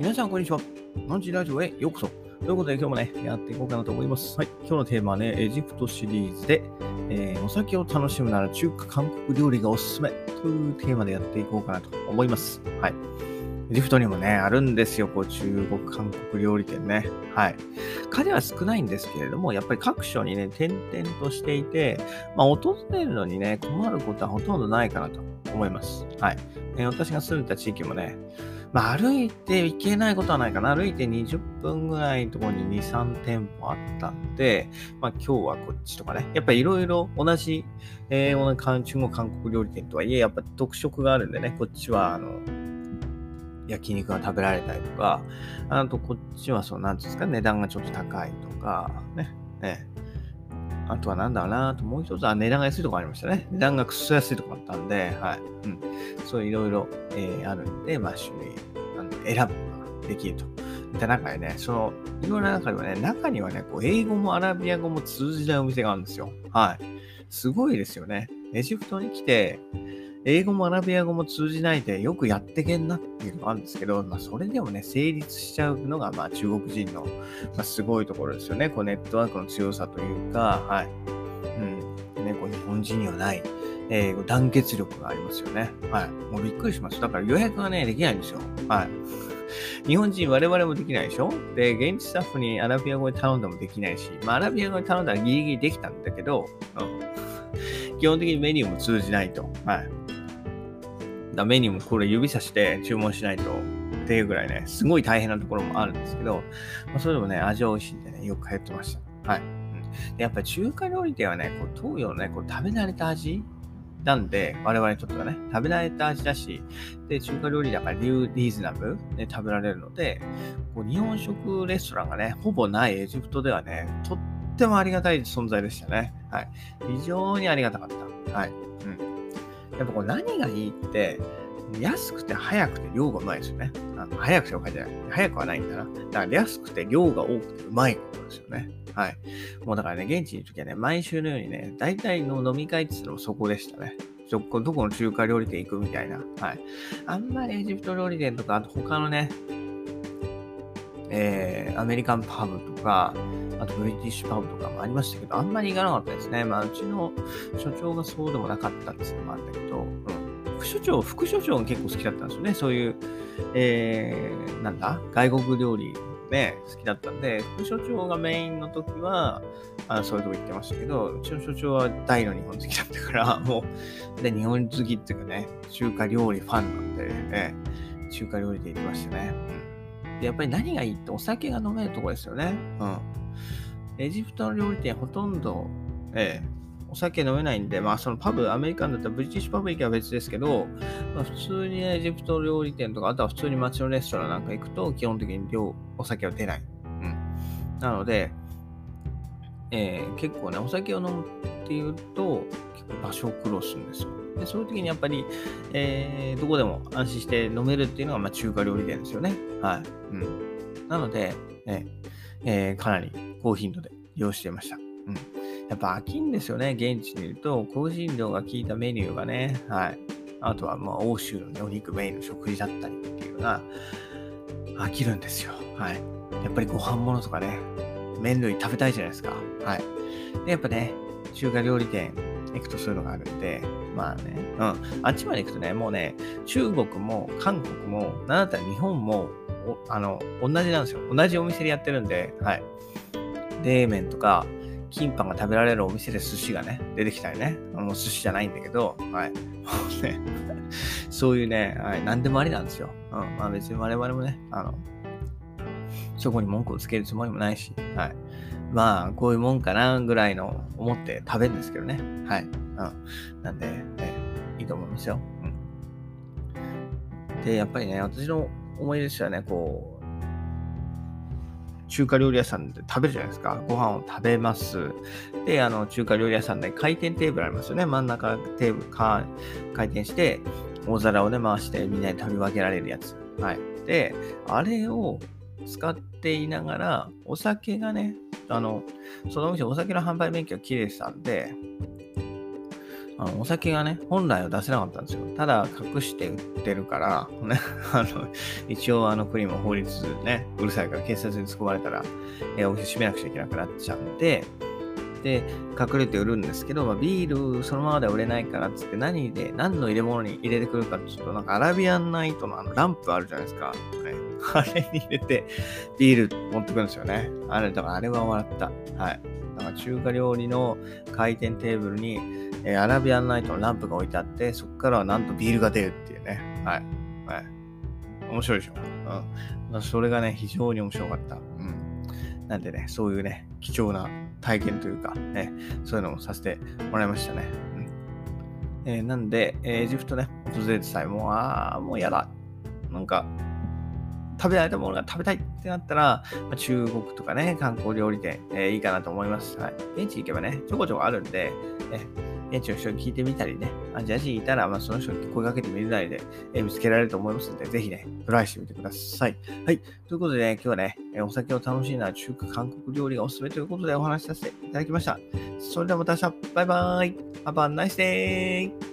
皆さんこんにちは。マンチラジオへようこそ。ということで今日もね、やっていこうかなと思います。はい、今日のテーマはね、エジプトシリーズで、お酒を楽しむなら中華韓国料理がおすすめというテーマでやっていこうかなと思います。はい。エジプトにもね、あるんですよ。中国、韓国料理店ね。はい。数は少ないんですけれども、やっぱり各所にね、点々としていて、訪れるのにね、困ることはほとんどないかなと思います。はい。私が住んでた地域もね、歩いていけないことはないかな。歩いて20分ぐらいのところに2、3店舗あったんで、今日はこっちとかね。やっぱりいろいろ同じ、中国韓国料理店とはいえ、やっぱ特色があるんでね、こっちは、焼肉が食べられたりとか、あとこっちは値段がちょっと高いとか、ね。あとはもう一つは値段が安いとこありましたね。値段がくっそ安いとこあったんで、はい。うん。そういろいろあるんで、種類選ぶことができると。いった中でね、いろいろな中ではね、英語もアラビア語も通じないお店があるんですよ。はい。すごいですよね。エジプトに来て、英語もアラビア語も通じないでよくやってけんなっていうのがあるんですけど、それでもね、成立しちゃうのが、中国人の、すごいところですよね。ネットワークの強さというか、はい。うん。日本人にはない、団結力がありますよね。はい。もうびっくりします。だから予約がね、できないんですよ。はい。日本人、我々もできないでしょ？で、現地スタッフにアラビア語で頼んでもできないし、アラビア語で頼んだらギリギリできたんだけど、基本的にメニューも通じないと。はい。メニューもこれ指さして注文しないとっていうぐらいね、すごい大変なところもあるんですけど、それでもね、味は美味しいんでね、よく通ってました。はい。でやっぱり中華料理店はね、東洋のね、食べ慣れた味なんで、我々にとってはね、食べ慣れた味だし、で、中華料理だからリーズナブルで食べられるので、日本食レストランがね、ほぼないエジプトではね、とってもありがたい存在でしたね。はい。非常にありがたかった。はい。やっぱ何がいいって、安くて早くて量がうまいですよね。早くては書いてない。早くはないんだな。だから安くて量が多くてうまいことですよね。はい。もうだからね、現地にいるときはね、毎週のようにね、大体の飲み会っていうのもそこでしたね。どこの中華料理店行くみたいな。はい。あんまりエジプト料理店とか、あと他のね、アメリカンパブとか、あとブリティッシュパブとかもありましたけど、あんまり行かなかったですね。うちの所長がそうでもなかったんですけど、副所長が結構好きだったんですよね。そういう、外国料理ね、好きだったんで、副所長がメインの時は、そういうとこ行ってましたけど、うちの所長は大の日本好きだったから、日本好きっていうかね、中華料理ファンなんでね、中華料理で行きましたね。で、やっぱり何がいいってお酒が飲めるところですよね。エジプトの料理店ほとんど、お酒飲めないんで、そのパブ、アメリカンだったらブリティッシュパブ行けば別ですけど、普通にエジプト料理店とか、あとは普通に街のレストランなんか行くと、基本的にお酒は出ない。なので、結構ね、お酒を飲むっていうと、結構場所を苦労するんですよ。で、そういう時にやっぱり、どこでも安心して飲めるっていうのが、中華料理店ですよね。はい。なので、かなり高頻度で利用していました。やっぱ飽きんですよね。現地にいると、香辛料が効いたメニューがね、はい。あとは、欧州の、お肉メインの食事だったりっていうのが、飽きるんですよ。はい。やっぱりご飯物とかね、麺類食べたいじゃないですか。はい。で、やっぱね、中華料理店行くとそういうのがあるんで、あっちまで行くとね、もうね、中国も韓国も、なんだったら日本も、同じなんですよ。同じお店でやってるんで、はい。冷麺とか、キンパが食べられるお店で寿司がね、出てきたりね。もう寿司じゃないんだけど、はい。そういうね、はい、何でもありなんですよ。別に我々もね、そこに文句をつけるつもりもないし、はい。こういうもんかな、ぐらいの思って食べるんですけどね。はい。なんで、いいと思うんですよ。で、やっぱりね、私の思い出したね、中華料理屋さんで食べるじゃないですか。ご飯を食べます。で、中華料理屋さんで回転テーブルありますよね。真ん中テーブル回転して、大皿をね、回してみんなで食べ分けられるやつ。はい。で、あれを使っていながら、お酒がね、そのお店お酒の販売免許が切れてたんで、お酒がね、本来は出せなかったんですよ。ただ隠して売ってるから、ね、一応国も法律ね、うるさいから警察に突っ込まれたら、お店閉めなくちゃいけなくなっちゃうんで、で、隠れて売るんですけど、まあ、ビールそのままでは売れないからっつって、何の入れ物に入れてくるかっていうと、なんかアラビアンナイトのランプあるじゃないですか。あれに入れてビール持ってくるんですよね。あれは笑った。はい。なんか中華料理の回転テーブルに、アラビアンナイトのランプが置いてあって、そこからはなんとビールが出るっていうね。はい。はい。面白いでしょ。うん。それがね、非常に面白かった。うん。なんでね、そういうね、貴重な体験というか、ね、そういうのをさせてもらいましたね。うん。なんで、エジプトね、訪れて際、もうやだ。なんか、食べられたものが食べたいってなったら、まあ、中国とかね、観光料理店、いいかなと思います。はい。現地行けばね、ちょこちょこあるんで、現地の人に聞いてみたりね、ジャジーいたら、まあ、その人に声かけてみるなりで、見つけられると思いますので、ぜひね、トライしてみてください。はい。ということでね、今日はね、お酒を楽しいな中華韓国料理がおすすめということでお話しさせていただきました。それではまた明日、バイバーイ。Have a nice day!